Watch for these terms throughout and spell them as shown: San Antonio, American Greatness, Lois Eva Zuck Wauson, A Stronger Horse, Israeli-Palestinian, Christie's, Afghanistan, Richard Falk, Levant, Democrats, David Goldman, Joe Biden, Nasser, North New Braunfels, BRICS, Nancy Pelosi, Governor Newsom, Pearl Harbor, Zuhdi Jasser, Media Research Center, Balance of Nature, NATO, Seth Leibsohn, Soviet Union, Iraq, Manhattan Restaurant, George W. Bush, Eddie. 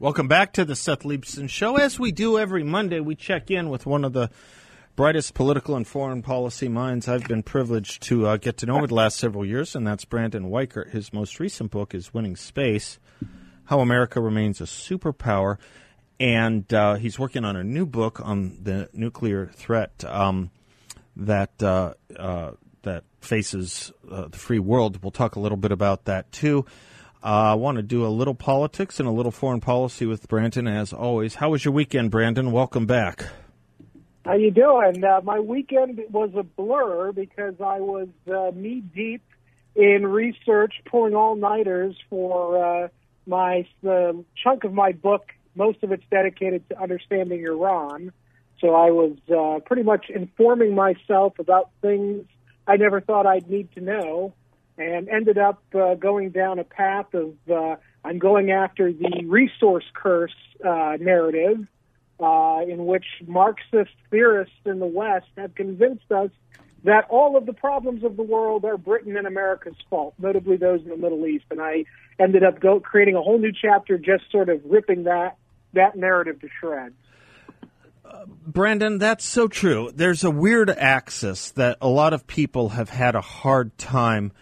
Welcome back to the Seth Leibsohn Show. As we do every Monday, we check in with one of the brightest political and foreign policy minds I've been privileged to get to know over the last several years, and that's Brandon Weichert. His most recent book is Winning Space: How America Remains a Superpower, and he's working on a new book on the nuclear threat that faces the free world. We'll talk a little bit about that, too. I want to do a little politics and a little foreign policy with Brandon, as always. How was your weekend, Brandon? Welcome back. How you doing? My weekend was a blur because I was knee-deep in research, pouring all-nighters for the chunk of my book. Most of it's dedicated to understanding Iran. So I was pretty much informing myself about things I never thought I'd need to know, and ended up going down a path of I'm going after the resource curse narrative, in which Marxist theorists in the West have convinced us that all of the problems of the world are Britain and America's fault, notably those in the Middle East. And I ended up creating a whole new chapter just sort of ripping that narrative to shreds. Brandon, that's so true. There's a weird axis that a lot of people have had a hard time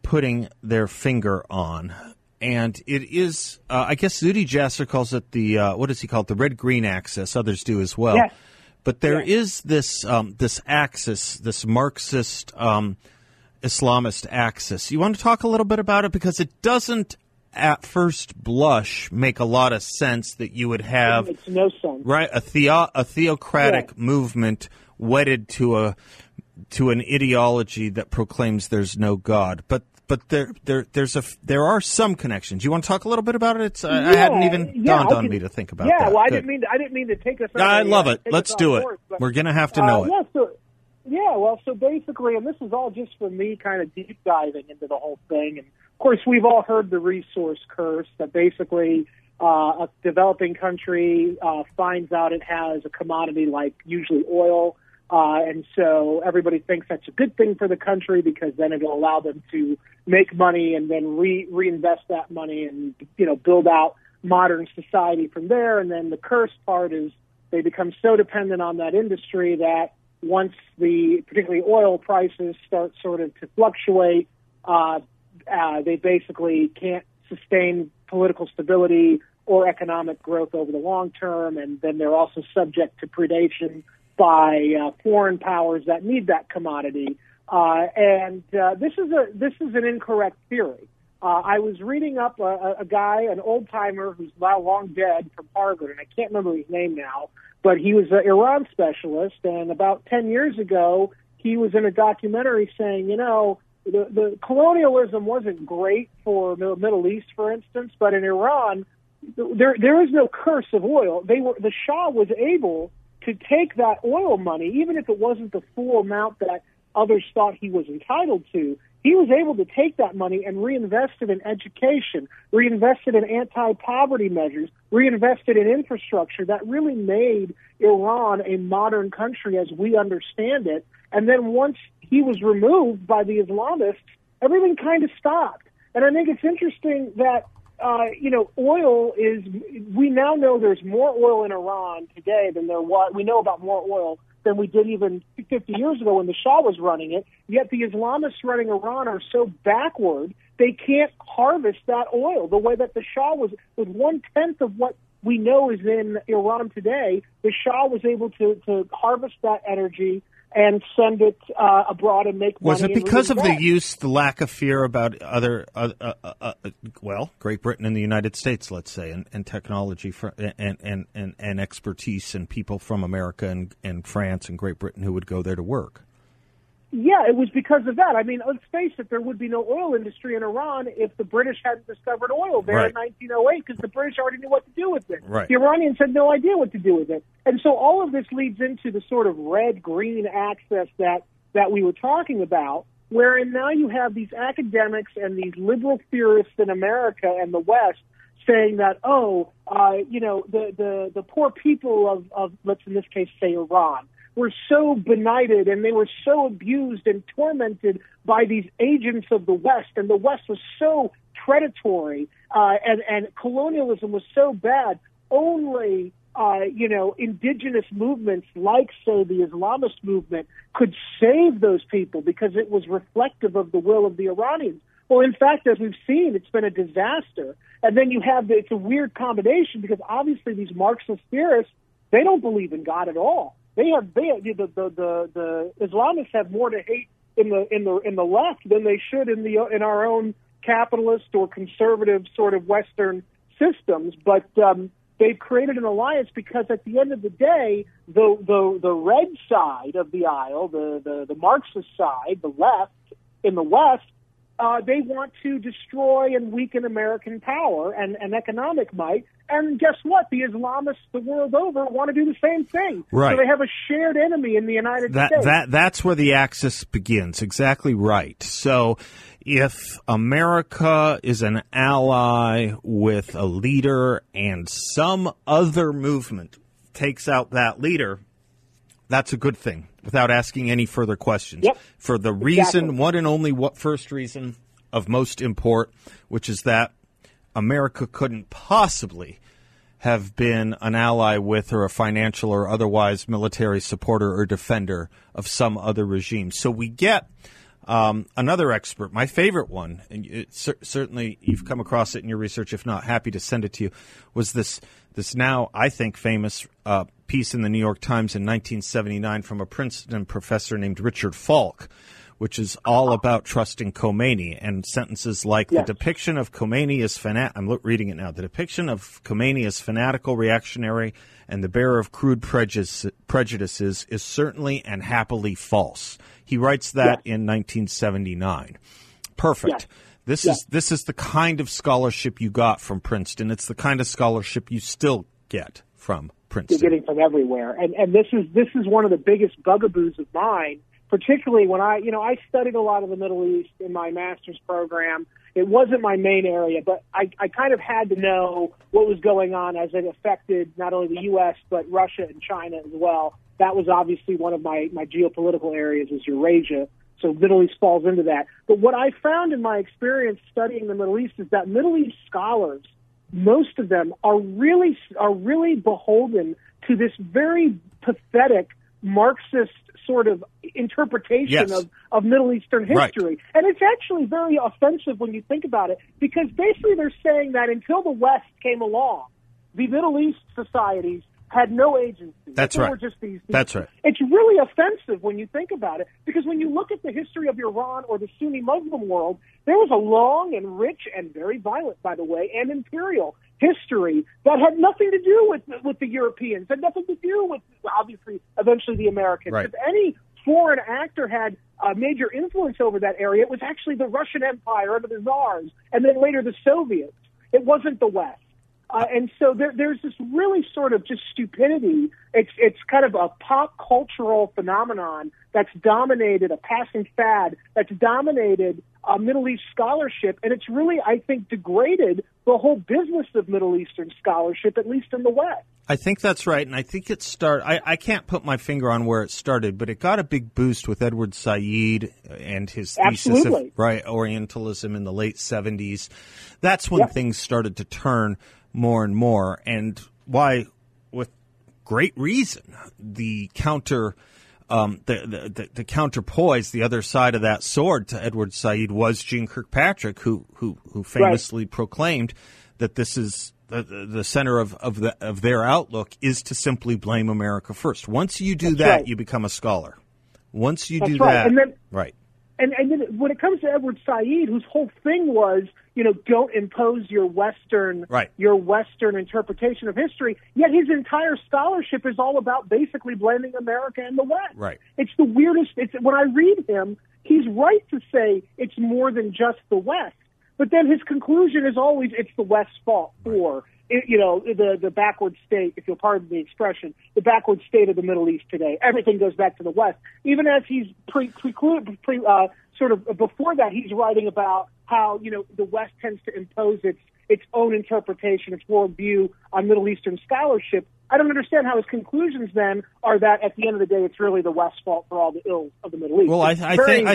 putting their finger on, and it is, I guess Zuhdi Jasser calls it the, what does he call it, the red-green axis, others do as well. Yes. But there is this this axis, this Marxist, Islamist axis. You want to talk a little bit about it? Because it doesn't, at first blush, make a lot of sense that you would have a theocratic movement wedded to an ideology that proclaims there's no God. But there are some connections. You want to talk a little bit about it? I hadn't even dawned on me to think about that. Yeah, well, I didn't mean to take us. I love it. Let's do it. We're going to have to know it. So basically, and this is all just for me kind of deep diving into the whole thing. And of course, we've all heard the resource curse, that basically a developing country finds out it has a commodity like usually oil. And so everybody thinks that's a good thing for the country because then it'll allow them to make money and then reinvest that money and, buld out modern society from there. And then the curse part is they become so dependent on that industry that once the particularly oil prices start sort of to fluctuate, they basically can't sustain political stability or economic growth over the long term. And then they're also subject to predation by foreign powers that need that commodity, and this is an incorrect theory. I was reading up a guy, an old timer who's now long dead from Harvard, and I can't remember his name now, but he was an Iran specialist, and about 10 years ago, he was in a documentary saying, the colonialism wasn't great for the Middle East, for instance, but in Iran, there is no curse of oil. The Shah was able to take that oil money, even if it wasn't the full amount that others thought he was entitled to. He was able to take that money and reinvest it in education, reinvest it in anti-poverty measures, reinvest it in infrastructure that really made Iran a modern country as we understand it. And then once he was removed by the Islamists, everything kind of stopped. And I think it's interesting that oil is, we now know there's more oil in Iran today than there was, we know about more oil than we did even 50 years ago when the Shah was running it, yet the Islamists running Iran are so backward, they can't harvest that oil the way that the Shah was, with 1/10 of what we know is in Iran today. The Shah was able to harvest that energy and send it abroad and make money. Was it because of the lack of fear about other, Great Britain and the United States, let's say, and technology and expertise and people from America and France and Great Britain who would go there to work? Yeah, it was because of that. I mean, let's face it, there would be no oil industry in Iran if the British hadn't discovered oil there in 1908, because the British already knew what to do with it. The Iranians had no idea what to do with it. And so all of this leads into the sort of red-green axis that we were talking about, wherein now you have these academics and these liberal theorists in America and the West saying that, the poor people of, let's in this case say Iran, were so benighted and they were so abused and tormented by these agents of the West, and the West was so predatory and colonialism was so bad. Only indigenous movements like, say, the Islamist movement could save those people because it was reflective of the will of the Iranians. Well, in fact, as we've seen, it's been a disaster. And then you have it's a weird combination because obviously these Marxist theorists, they don't believe in God at all. The Islamists have more to hate in the left than they should in our own capitalist or conservative sort of Western systems. But they've created an alliance because at the end of the day, the red side of the aisle, the Marxist side, the left in the West, they want to destroy and weaken American power and economic might. And guess what? The Islamists the world over want to do the same thing. Right. So they have a shared enemy in the United States. That's where the axis begins. Exactly right. So if America is an ally with a leader and some other movement takes out that leader, that's a good thing without asking any further questions. Yep. For the reason, one and only first reason of most import, which is that America couldn't possibly have been an ally with or a financial or otherwise military supporter or defender of some other regime. So we get another expert, my favorite one, and certainly you've come across it in your research. If not, happy to send it to you, was this now, I think, famous piece in the New York Times in 1979 from a Princeton professor named Richard Falk, which is all about trusting Khomeini, and sentences like the depiction of Khomeini as I'm reading it now. The depiction of Khomeini as fanatical, reactionary, and the bearer of crude prejudices is certainly and happily false. He writes that in 1979. Perfect. Yeah. This is the kind of scholarship you got from Princeton. It's the kind of scholarship you still get from Princeton. You're getting from everywhere, and this is one of the biggest bugaboos of mine. Particularly when I studied a lot of the Middle East in my master's program. It wasn't my main area, but I kind of had to know what was going on as it affected not only the U.S., but Russia and China as well. That was obviously one of my geopolitical areas is Eurasia, so Middle East falls into that. But what I found in my experience studying the Middle East is that Middle East scholars, most of them, are really beholden to this very pathetic Marxist sort of interpretation of Middle Eastern history. Right. And it's actually very offensive when you think about it, because basically they're saying that until the West came along, the Middle East societies had no agency. That's right. Were just these That's right. It's really offensive when you think about it, because when you look at the history of Iran or the Sunni Muslim world, there was a long and rich and very violent, by the way, and imperial history that had nothing to do with the Europeans, had nothing to do with, obviously, eventually the Americans. Right. If any foreign actor had a major influence over that area, it was actually the Russian Empire under the Tsars, and then later the Soviets. It wasn't the West. And so there's this really sort of just stupidity. It's kind of a pop cultural phenomenon that's dominated, a passing fad that's dominated Middle East scholarship. And it's really, I think, degraded the whole business of Middle Eastern scholarship, at least in the West. I think that's right. And I think it started, I can't put my finger on where it started, but it got a big boost with Edward Said and his thesis of Orientalism in the late 70s. That's when things started to turn more and more, and why, with great reason, the counter, the counterpoise, the other side of that sword to Edward Said was Jean Kirkpatrick, who famously proclaimed that this is the center of their outlook is to simply blame America first. Once you do that, you become a scholar. Once you do that, and then, And then when it comes to Edward Said, whose whole thing was, you know, don't impose your Western your Western interpretation of history, yet his entire scholarship is all about basically blaming America and the West. Right. It's the weirdest. When I read him, he's right to say it's more than just the West. But then his conclusion is always it's the West's fault for, you know, the backward state, if you'll pardon the expression, the backward state of the Middle East today. Everything goes back to the West. Even as he's sort of before that, he's writing about how, you know, the West tends to impose its own interpretation, its worldview on Middle Eastern scholarship. I don't understand how his conclusions then are that at the end of the day it's really the West's fault for all the ills of the Middle East. Well, I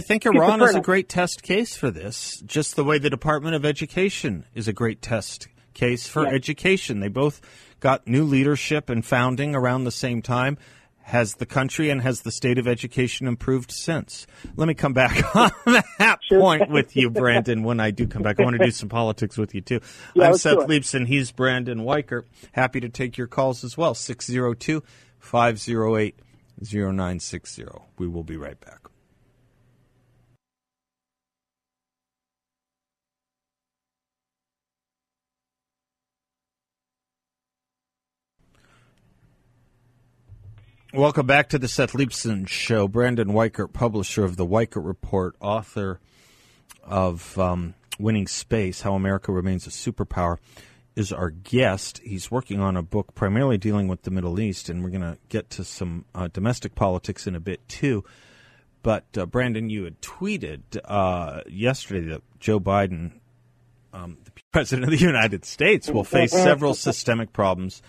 think Iran is a great test case for this, just the way the Department of Education is a great test case for education. They both got new leadership and founding around the same time. Has the country and has the state of education improved since? Let me come back on that point with you, Brandon, when I do come back. I want to do some politics with you, too. Yeah, I'm Seth Leibsohn. He's Brandon Weichert. Happy to take your calls as well, 602-508-0960. We will be right back. Welcome back to the Seth Leibsohn Show. Brandon Weichert, publisher of the Weichert Report, author of Winning Space, How America Remains a Superpower, is our guest. He's working on a book primarily dealing with the Middle East, and we're going to get to some domestic politics in a bit, too. But, Brandon, you had tweeted yesterday that Joe Biden, the President of the United States, will face several systemic problems,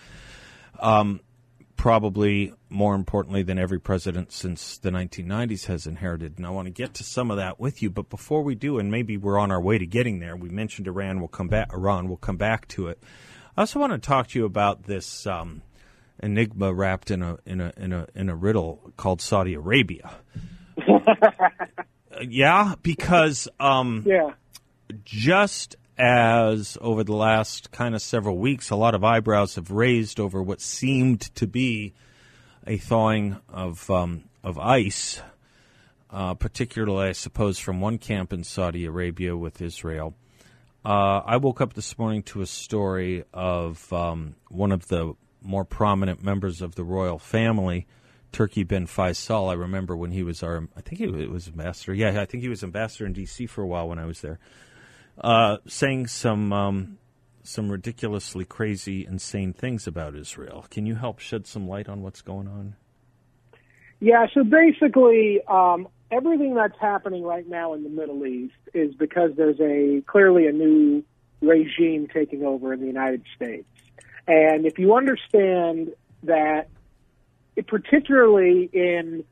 probably more importantly than every president since the 1990s has inherited. And I want to get to some of that with you. But before we do, and maybe we're on our way to getting there, we mentioned Iran. Iran, we'll come back to it. I also want to talk to you about this enigma wrapped in a riddle called Saudi Arabia. Because just as over the last kind of several weeks, a lot of eyebrows have raised over what seemed to be a thawing of ice, particularly, I suppose, from one camp in Saudi Arabia with Israel. I woke up this morning to a story of one of the more prominent members of the royal family, Turki bin Faisal. I remember when he was I think he was ambassador. Yeah, I think he was ambassador in D.C. for a while when I was there. Saying some ridiculously crazy, insane things about Israel. Can you help shed some light on what's going on? Yeah, so basically everything that's happening right now in the Middle East is because there's clearly a new regime taking over in the United States. And if you understand that, particularly in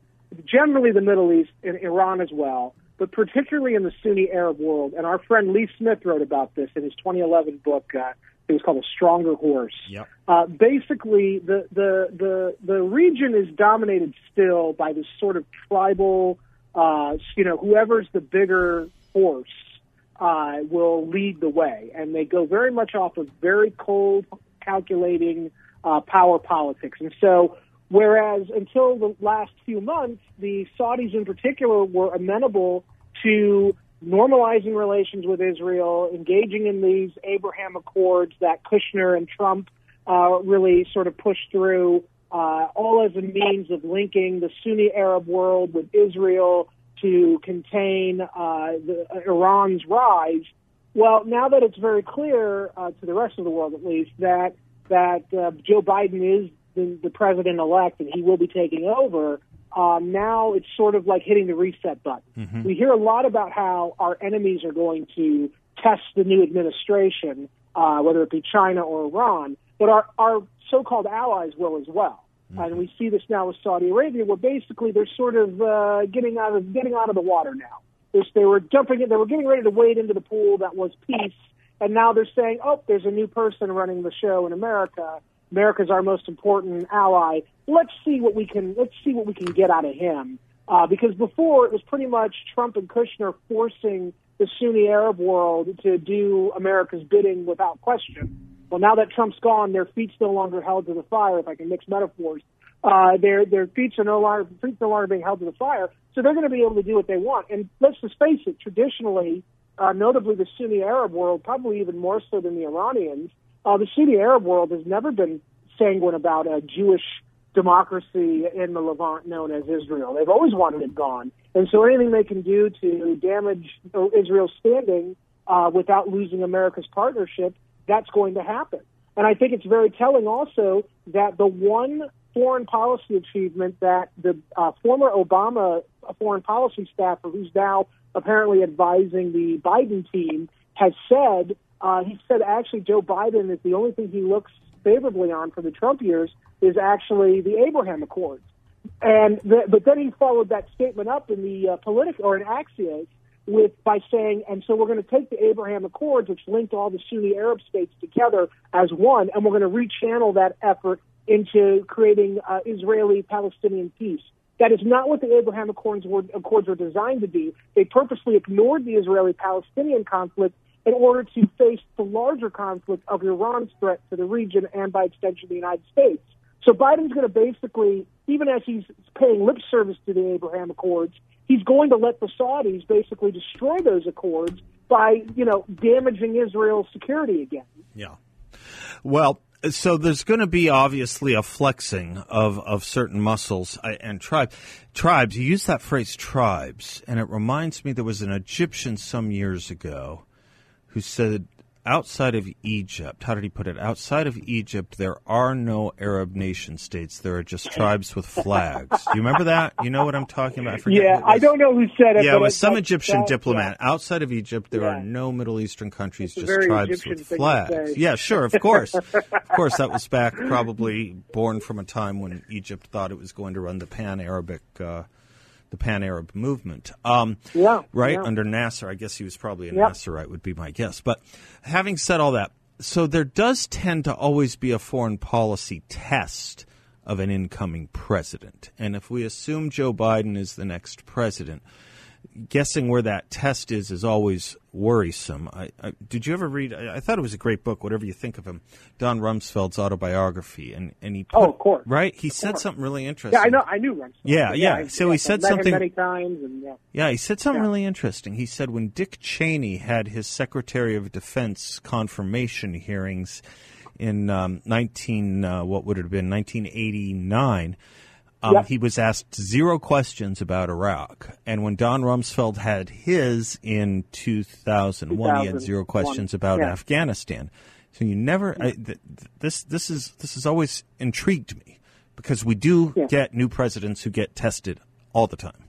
generally the Middle East and Iran as well, but particularly in the Sunni Arab world, and our friend Lee Smith wrote about this in his 2011 book. It was called A Stronger Horse. Yep. Basically, the region is dominated still by this sort of tribal, whoever's the bigger horse will lead the way, and they go very much off of very cold, calculating power politics, and so. Whereas until the last few months, the Saudis in particular were amenable to normalizing relations with Israel, engaging in these Abraham Accords that Kushner and Trump really sort of pushed through, all as a means of linking the Sunni Arab world with Israel to contain Iran's rise. Well, now that it's very clear to the rest of the world, at least, that Joe Biden is the president-elect, and he will be taking over, now it's sort of like hitting the reset button. Mm-hmm. We hear a lot about how our enemies are going to test the new administration, whether it be China or Iran, but our so-called allies will as well. Mm-hmm. And we see this now with Saudi Arabia, where basically they're sort of getting out of the water now. They were getting ready to wade into the pool that was peace, and now they're saying, oh, there's a new person running the show in America. America's our most important ally. Let's see what we can get out of him. Because before it was pretty much Trump and Kushner forcing the Sunni Arab world to do America's bidding without question. Well, now that Trump's gone, their feet's no longer held to the fire, if I can mix metaphors. Their feet no longer being held to the fire, so they're going to be able to do what they want. And let's just face it, traditionally, notably the Sunni Arab world, probably even more so than the Iranians, the Sunni Arab world has never been sanguine about a Jewish democracy in the Levant known as Israel. They've always wanted it gone. And so anything they can do to damage Israel's standing without losing America's partnership, that's going to happen. And I think it's very telling also that the one foreign policy achievement that the former Obama foreign policy staffer, who's now apparently advising the Biden team, has said, he said actually Joe Biden is the only thing he looks favorably on for the Trump years is actually the Abraham Accords. And but then he followed that statement up in the Politico or in Axios by saying, and so we're going to take the Abraham Accords, which linked all the Sunni Arab states together as one, and we're going to rechannel that effort into creating Israeli-Palestinian peace. That is not what the Abraham Accords were designed to be. They purposely ignored the Israeli-Palestinian conflict in order to face the larger conflict of Iran's threat to the region and, by extension, the United States. So Biden's going to basically, even as he's paying lip service to the Abraham Accords, he's going to let the Saudis basically destroy those accords by, damaging Israel's security again. Yeah. Well, so there's going to be obviously a flexing of certain muscles and tribes. You use that phrase tribes, and it reminds me there was an Egyptian some years ago who said outside of Egypt, how did he put it? Outside of Egypt, there are no Arab nation states. There are just tribes with flags. Do you remember that? You know what I'm talking about? I forget. Yeah, I don't know who said it. Yeah, it was some Egyptian diplomat. Yeah. Outside of Egypt, there are no Middle Eastern countries, just tribes Egyptian with flags. Yeah, sure, of course. Of course, that was back probably born from a time when Egypt thought it was going to run the Pan-Arab movement, under Nasser. I guess he was probably a Nasserite would be my guess. But having said all that, so there does tend to always be a foreign policy test of an incoming president. And if we assume Joe Biden is the next president, guessing where that test is always worrisome. Did you ever read, I thought it was a great book, whatever you think of him, Don Rumsfeld's autobiography. And he put, oh, of course. Right? He said something really interesting. Yeah, I knew Rumsfeld. Yeah. So he said something many times. And, he said something really interesting. He said when Dick Cheney had his Secretary of Defense confirmation hearings in 1989, he was asked zero questions about Iraq. And when Don Rumsfeld had his in 2001, he had zero questions about Afghanistan. So you never this has always intrigued me because we do get new presidents who get tested all the time.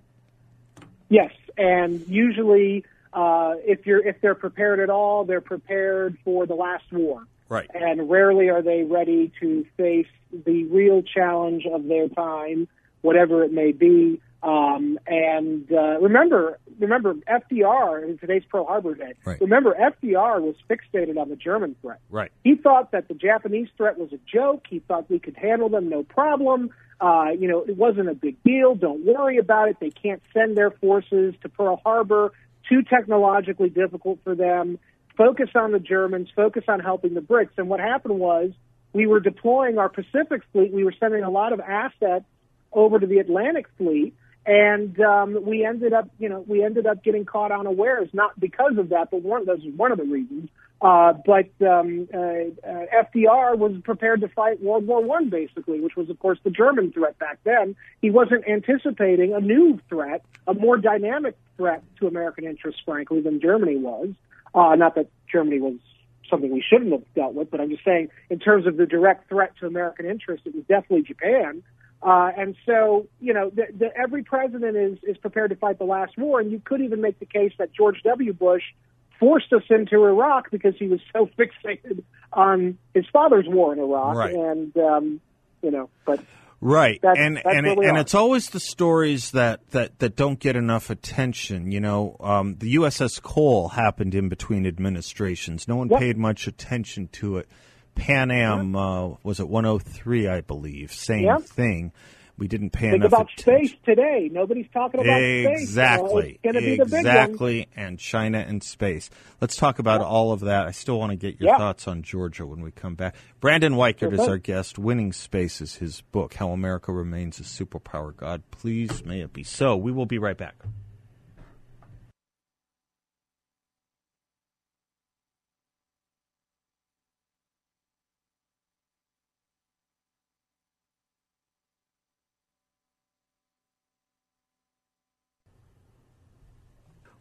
Yes, and usually if they're prepared at all, they're prepared for the last war. Right. And rarely are they ready to face the real challenge of their time, whatever it may be. Remember FDR, and today's Pearl Harbor Day. Right. Remember, FDR was fixated on the German threat. Right. He thought that the Japanese threat was a joke. He thought we could handle them, no problem. It wasn't a big deal. Don't worry about it. They can't send their forces to Pearl Harbor. Too technologically difficult for them. Focus on the Germans, focus on helping the BRICS. And what happened was we were deploying our Pacific fleet. We were sending a lot of assets over to the Atlantic fleet. And we ended up getting caught unawares, not because of that, but one of the reasons. FDR was prepared to fight World War I, basically, which was, of course, the German threat back then. He wasn't anticipating a new threat, a more dynamic threat to American interests, frankly, than Germany was. Not that Germany was something we shouldn't have dealt with, but I'm just saying in terms of the direct threat to American interests, it was definitely Japan. Every president is prepared to fight the last war, and you could even make the case that George W. Bush forced us into Iraq because he was so fixated on his father's war in Iraq. Right. And, but... Right. That's it's always the stories that don't get enough attention. The USS Cole happened in between administrations. No one paid much attention to it. Pan Am, was it 103, I believe? Same thing. We didn't pay enough attention. Think about space today. Nobody's talking about space. Exactly. It's going to be the big one. Exactly, and China and space. Let's talk about all of that. I still want to get your thoughts on Georgia when we come back. Brandon Weichert is our guest. Winning Space is his book, How America Remains a Superpower. God, please, may it be so. We will be right back.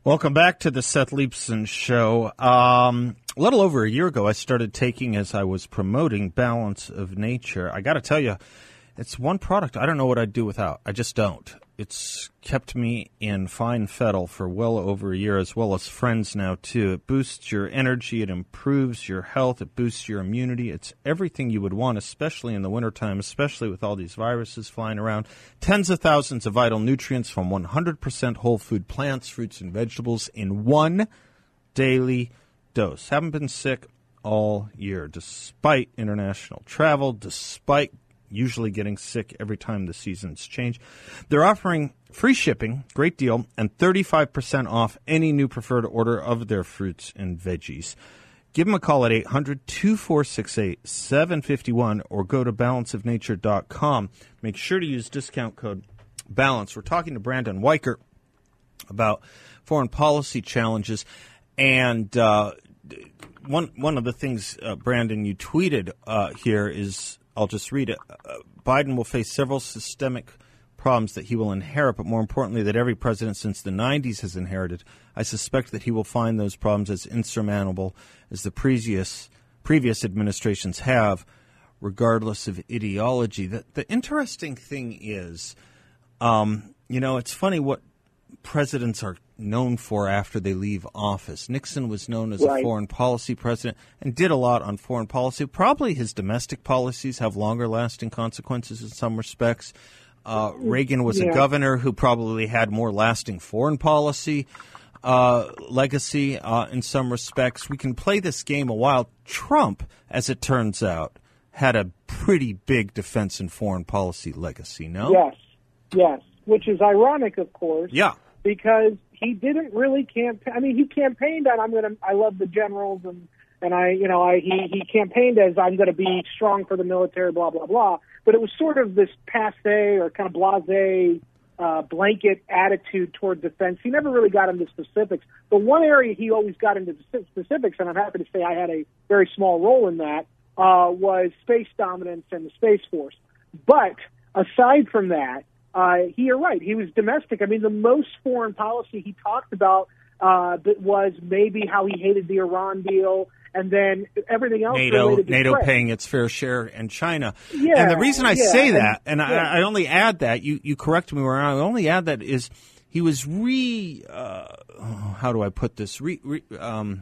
Welcome back to the Seth Leibsohn Show. A little over a year ago, I started taking, as I was promoting, Balance of Nature. I got to tell you, it's one product I don't know what I'd do without. I just don't. It's kept me in fine fettle for well over a year, as well as friends now, too. It boosts your energy. It improves your health. It boosts your immunity. It's everything you would want, especially in the wintertime, especially with all these viruses flying around. Tens of thousands of vital nutrients from 100% whole food plants, fruits, and vegetables in one daily dose. Haven't been sick all year, despite international travel, despite usually getting sick every time the seasons change. They're offering free shipping, great deal, and 35% off any new preferred order of their fruits and veggies. Give them a call at 800-2468-751 or go to balanceofnature.com. Make sure to use discount code BALANCE. We're talking to Brandon Weichert about foreign policy challenges, and one of the things, Brandon, you tweeted here is, I'll just read it. Biden will face several systemic problems that he will inherit, but more importantly, that every president since the 90s has inherited. I suspect that he will find those problems as insurmountable as the previous administrations have, regardless of ideology. The interesting thing is, you know, it's funny what presidents are known for after they leave office. Nixon was known as a foreign policy president and did a lot on foreign policy. Probably his domestic policies have longer lasting consequences in some respects. Reagan was a governor who probably had more lasting foreign policy legacy in some respects. We can play this game a while. Trump, as it turns out, had a pretty big defense and foreign policy legacy, no? Yes. Which is ironic, of course. Yeah. Because he didn't really campaign. I mean, he campaigned on I love the generals, and he campaigned as I'm going to be strong for the military, blah blah blah. But it was sort of this passe or kind of blasé blanket attitude toward defense. He never really got into specifics. But one area he always got into specifics, and I'm happy to say I had a very small role in that, was space dominance and the Space Force. But aside from that, you're right. He was domestic. I mean, the most foreign policy he talked about was maybe how he hated the Iran deal, and then everything else. NATO paying its fair share, and China. Yeah, and the reason I say that, I only add that, you correct me where I only add that is he was how do I put this? Refocusing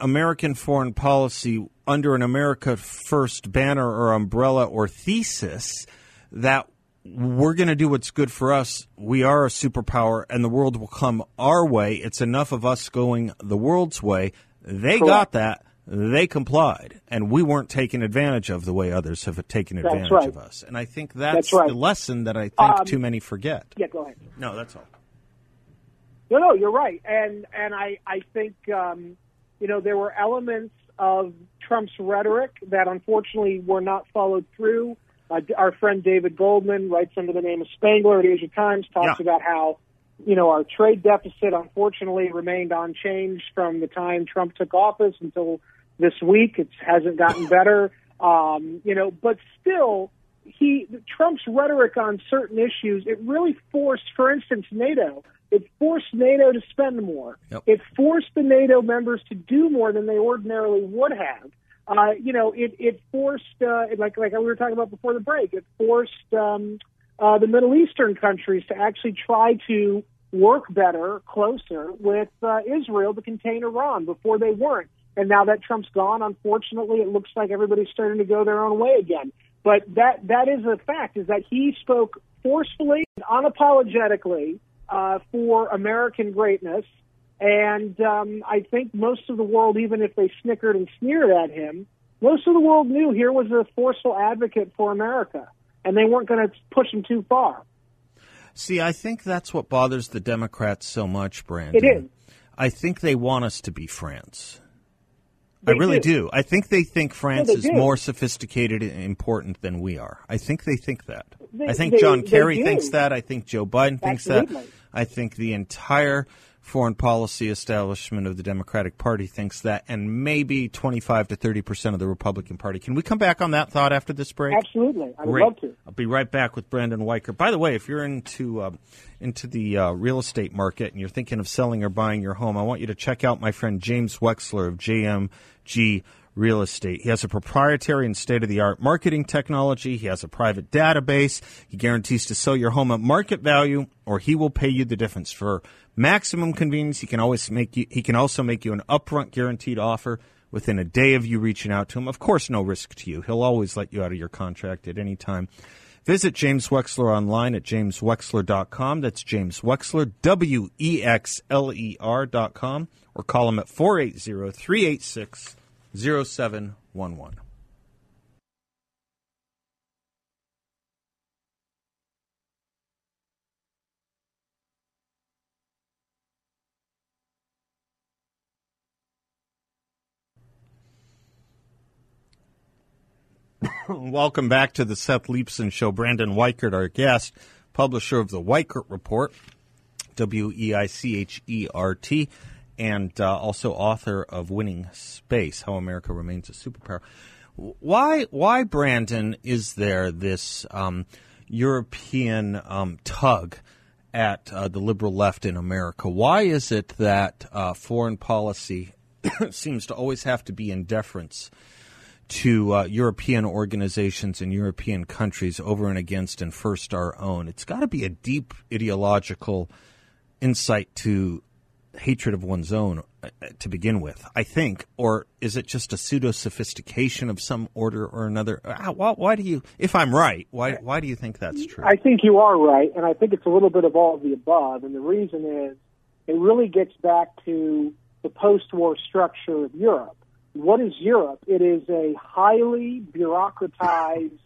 American foreign policy under an America First banner or umbrella or thesis, that we're going to do what's good for us. We are a superpower, and the world will come our way. It's enough of us going the world's way. They got that. They complied, and we weren't taken advantage of the way others have taken advantage of us. And I think that's the lesson that I think too many forget. Yeah, go ahead. No, that's all. No, you're right. And I think, there were elements of Trump's rhetoric that unfortunately were not followed through. Our friend David Goldman writes under the name of Spangler at Asia Times, talks about how, our trade deficit unfortunately remained unchanged from the time Trump took office until this week. It hasn't gotten better, but still, Trump's rhetoric on certain issues, it really forced, for instance, NATO. It forced NATO to spend more. Yep. It forced the NATO members to do more than they ordinarily would have. It forced, like we were talking about before the break, it forced the Middle Eastern countries to actually try to work better, closer with Israel to contain Iran. Before they weren't. And now that Trump's gone, unfortunately, it looks like everybody's starting to go their own way again. But that is a fact, is that he spoke forcefully and unapologetically for American greatness. And I think most of the world, even if they snickered and sneered at him, most of the world knew here was a forceful advocate for America. and they weren't going to push them too far. See, I think that's what bothers the Democrats so much, Brandon. It is. I think they want us to be France. I really do. I think they think France is more sophisticated and important than we are. I think they think that. I think John Kerry thinks that. I think Joe Biden thinks that. I think the entire foreign policy establishment of the Democratic Party thinks that, and maybe 25 to 30% of the Republican Party. Can we come back on that thought after this break? Absolutely. I would love to. I'll be right back with Brandon Weichert. By the way, if you're into the real estate market and you're thinking of selling or buying your home, I want you to check out my friend James Wexler of JMG Real Estate. He has a proprietary and state-of-the-art marketing technology. He has a private database. He guarantees to sell your home at market value, or he will pay you the difference. For maximum convenience, he can also make you an upfront guaranteed offer within a day of you reaching out to him. Of course, no risk to you. He'll always let you out of your contract at any time. Visit James Wexler online at jameswexler.com. That's James Wexler, WEXLER.com, or call him at 480-386-0711. Welcome back to the Seth Leibsohn Show. Brandon Weichert, our guest, publisher of the Weichert Report, W-E-I-C-H-E-R-T, and also author of Winning Space: How America Remains a Superpower. Why, Brandon, is there this European tug at the liberal left in America? Why is it that foreign policy seems to always have to be in deference to European organizations and European countries over and against and first our own? It's got to be a deep ideological insight to hatred of one's own to begin with, I think. Or is it just a pseudo-sophistication of some order or another? Why do you, if I'm right, why do you think that's true? I think you are right, and I think it's a little bit of all of the above. And the reason is it really gets back to the post-war structure of Europe. What is Europe? It is a highly bureaucratized,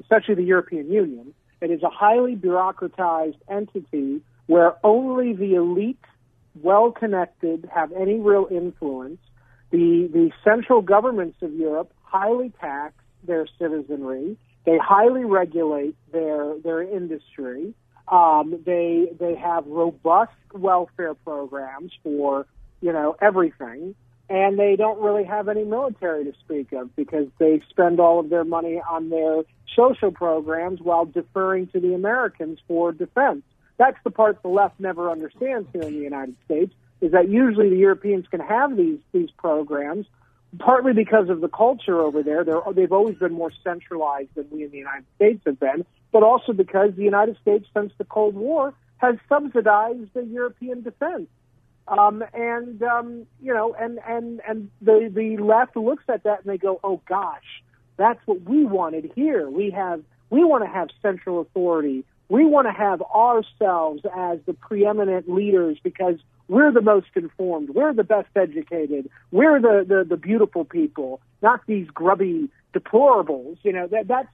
especially the European Union, it is a highly bureaucratized entity where only the elite, well-connected, have any real influence. The central governments of Europe highly tax their citizenry. They highly regulate their industry. They have robust welfare programs for, everything. And they don't really have any military to speak of because they spend all of their money on their social programs while deferring to the Americans for defense. That's the part the left never understands here in the United States, is that usually the Europeans can have these programs, partly because of the culture over there. They've always been more centralized than we in the United States have been, but also because the United States, since the Cold War, has subsidized the European defense. And the left looks at that and they go, oh gosh, that's what we wanted here. We want to have central authority. We want to have ourselves as the preeminent leaders because we're the most informed. We're the best educated. We're the beautiful people, not these grubby deplorables.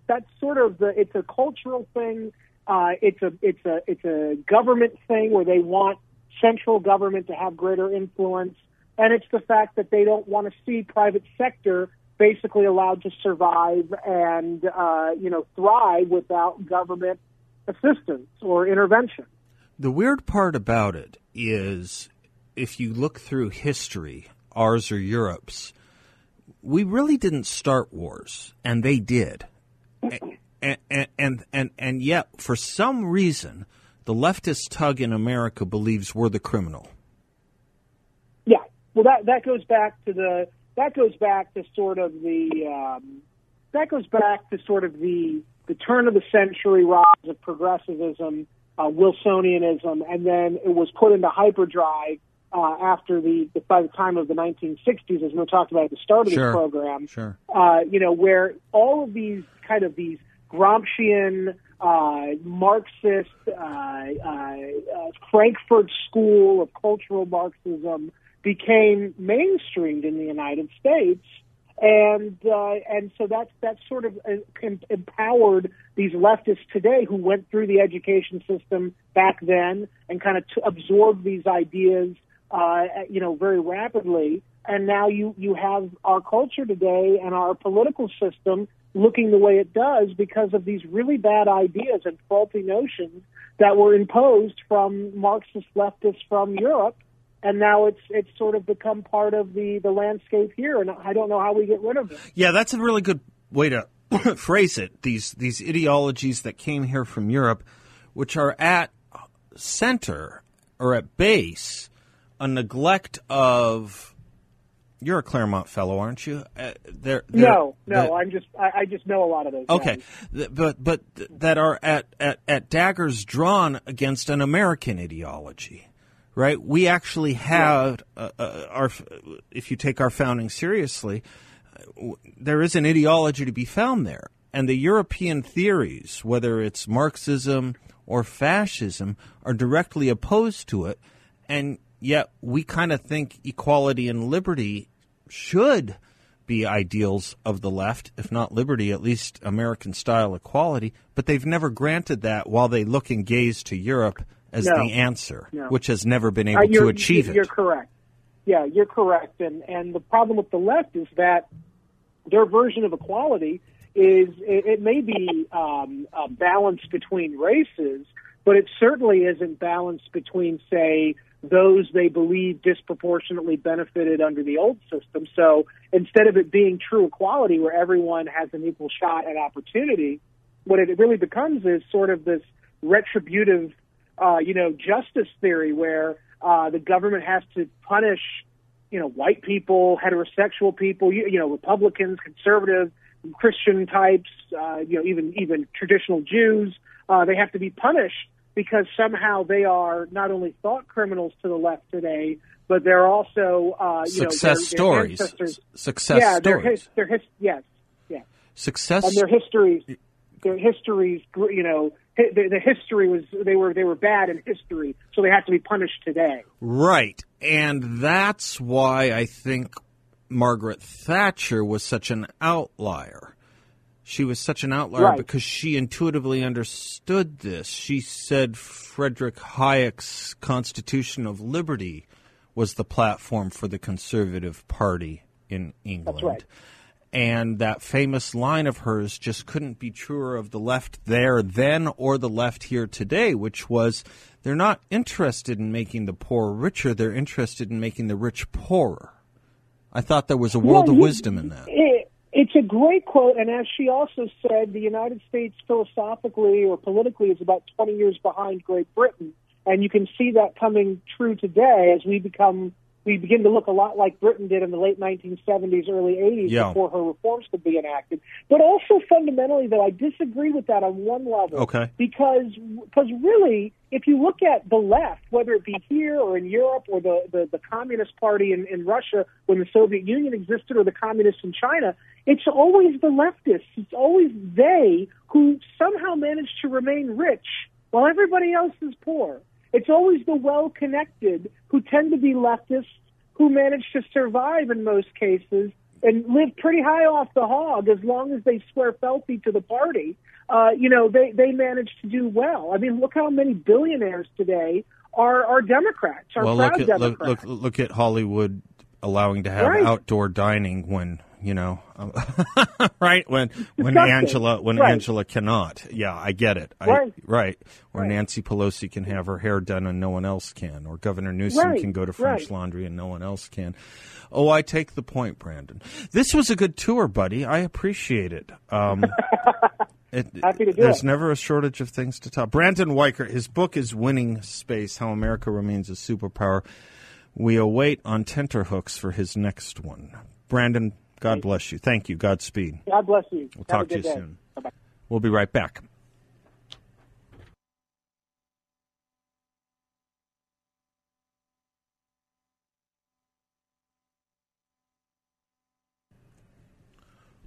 That's sort of it's a cultural thing. It's a government thing where they want central government to have greater influence, and it's the fact that they don't want to see private sector basically allowed to survive and thrive without government assistance or intervention. The weird part about it is, if you look through history, ours or Europe's, we really didn't start wars, and they did, and yet for some reason, the leftist tug in America believes we're the criminal. Yeah, well, that goes back to the turn of the century rise of progressivism, Wilsonianism, and then it was put into hyperdrive after by the time of the 1960s, as we talked about at the start of this program. Sure. Where all of these kind of these Gramscian, Marxist, Frankfurt School of Cultural Marxism became mainstreamed in the United States, And so that's sort of empowered these leftists today who went through the education system back then and kind of absorbed these ideas, very rapidly. And now you have our culture today and our political system looking the way it does because of these really bad ideas and faulty notions that were imposed from Marxist leftists from Europe. And now it's sort of become part of the landscape here, and I don't know how we get rid of it. Yeah, that's a really good way to phrase it. These ideologies that came here from Europe, which are at center or at base a neglect of. You're a Claremont fellow, aren't you? No, I just know a lot of those. Okay, but that are at daggers drawn against an American ideology. Right. We actually had if you take our founding seriously, there is an ideology to be found there. And the European theories, whether it's Marxism or fascism, are directly opposed to it. And yet we kind of think equality and liberty should be ideals of the left, if not liberty, at least American style equality. But they've never granted that while they look and gaze to Europe as the answer, which has never been able to achieve it. You're correct. Yeah, you're correct. And the problem with the left is that their version of equality is it may be a balance between races, but it certainly isn't balanced between, say, those they believe disproportionately benefited under the old system. So instead of it being true equality where everyone has an equal shot at opportunity, what it really becomes is sort of this retributive justice theory where the government has to punish, white people, heterosexual people, Republicans, conservative, Christian types, even traditional Jews. They have to be punished because somehow they are not only thought criminals to the left today, but they're also success stories. Success and their histories. Their histories, the history was they were bad in history, so they have to be punished today. Right, and that's why I think Margaret Thatcher was such an outlier. She was such an outlier because she intuitively understood this. She said Frederick Hayek's Constitution of Liberty was the platform for the Conservative Party in England. That's right. And that famous line of hers just couldn't be truer of the left there then or the left here today, which was they're not interested in making the poor richer. They're interested in making the rich poorer. I thought there was a world of wisdom in that. It's a great quote. And as she also said, the United States philosophically or politically is about 20 years behind Great Britain. And you can see that coming true today as we begin to look a lot like Britain did in the late 1970s, early 80s before her reforms could be enacted. But also fundamentally, though, I disagree with that on one level. Okay. Because really, if you look at the left, whether it be here or in Europe or the Communist Party in Russia when the Soviet Union existed or the Communists in China, it's always the leftists. It's always they who somehow manage to remain rich while everybody else is poor. It's always the well-connected who tend to be leftists who manage to survive in most cases and live pretty high off the hog as long as they swear fealty to the party. They manage to do well. I mean, look how many billionaires today are Democrats, Democrats. Look at Hollywood allowing to have outdoor dining when, right? When Angela cannot. Yeah, I get it. Or Nancy Pelosi can have her hair done and no one else can. Or Governor Newsom can go to French Laundry and no one else can. Oh, I take the point, Brandon. This was a good tour, buddy. I appreciate it. Happy to do it. There's never a shortage of things to talk. Brandon Weichert, his book is Winning Space: How America Remains a Superpower. We await on tenterhooks for his next one. Brandon, God bless you. Thank you. Godspeed. God bless you. We'll talk to you soon. Bye-bye. We'll be right back.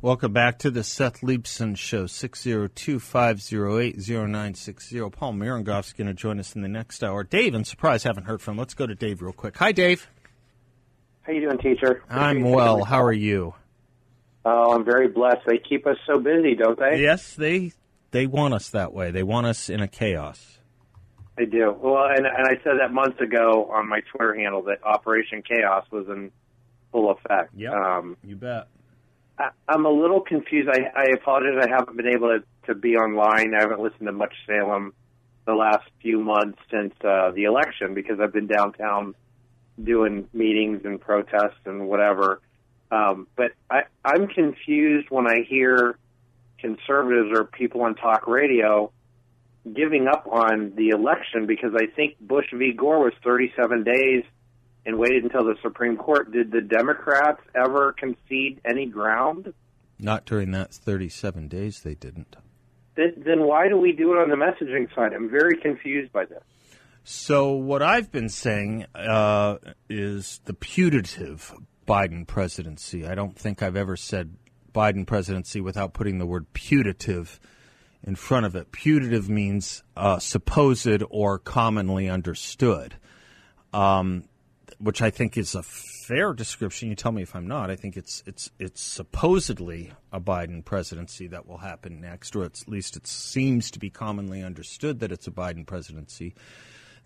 Welcome back to the Seth Leibsohn Show, 602-508-0960. Paul Mirengoff's going to join us in the next hour. Dave, I'm surprised I haven't heard from him. Let's go to Dave real quick. Hi, Dave. How you doing, teacher? I'm well. How are you? Oh, I'm very blessed. They keep us so busy, don't they? Yes, they want us that way. They want us in a chaos. They do. Well, and I said that months ago on my Twitter handle that Operation Chaos was in full effect. Yeah, you bet. I'm a little confused. I apologize. I haven't been able to be online. I haven't listened to much Salem the last few months since the election because I've been downtown doing meetings and protests and whatever. But I'm confused when I hear conservatives or people on talk radio giving up on the election because I think Bush v. Gore was 37 days and waited until the Supreme Court. Did the Democrats ever concede any ground? Not during that 37 days, they didn't. Then why do we do it on the messaging side? I'm very confused by this. So what I've been saying is the putative Biden presidency. I don't think I've ever said Biden presidency without putting the word putative in front of it. Putative means supposed or commonly understood, which I think is a fair description. You tell me if I'm not. I think it's supposedly a Biden presidency that will happen next, or at least it seems to be commonly understood that it's a Biden presidency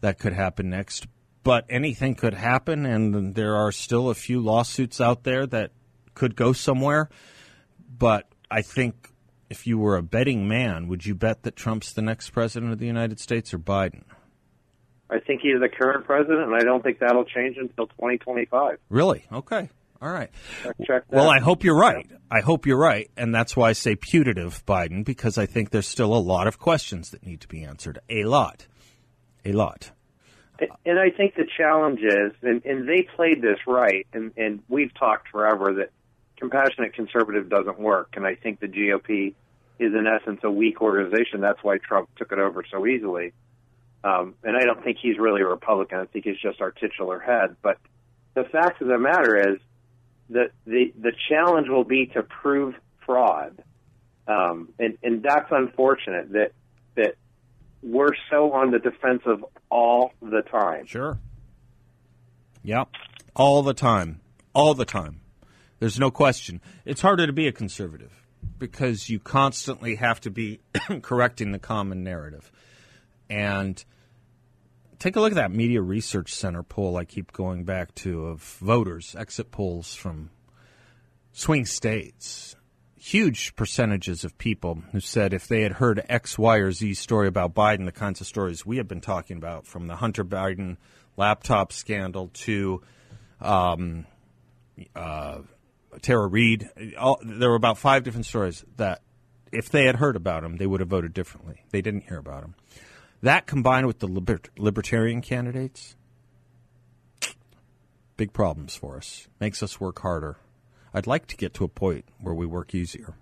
that could happen next. But anything could happen, and there are still a few lawsuits out there that could go somewhere. But I think if you were a betting man, would you bet that Trump's the next president of the United States or Biden? I think he's the current president, and I don't think that'll change until 2025. Really? Okay. All right. Well, I hope you're right. Yeah. I hope you're right, and that's why I say putative Biden, because I think there's still a lot of questions that need to be answered. A lot. A lot. And I think the challenge is, and they played this right, and we've talked forever that compassionate conservative doesn't work, and I think the GOP is in essence a weak organization. That's why Trump took it over so easily. And I don't think he's really a Republican. I think he's just our titular head. But the fact of the matter is that the challenge will be to prove fraud, and that's unfortunate that we're so on the defensive all the time. Sure. Yep. All the time. All the time. There's no question. It's harder to be a conservative because you constantly have to be correcting the common narrative. And take a look at that Media Research Center poll I keep going back to of voters, exit polls from swing states. Huge percentages of people who said if they had heard X, Y, or Z story about Biden, the kinds of stories we have been talking about, from the Hunter Biden laptop scandal to Tara Reid, there were about 5 different stories that if they had heard about him, they would have voted differently. They didn't hear about him. That combined with the libertarian candidates, big problems for us, makes us work harder. I'd like to get to a point where we work easier.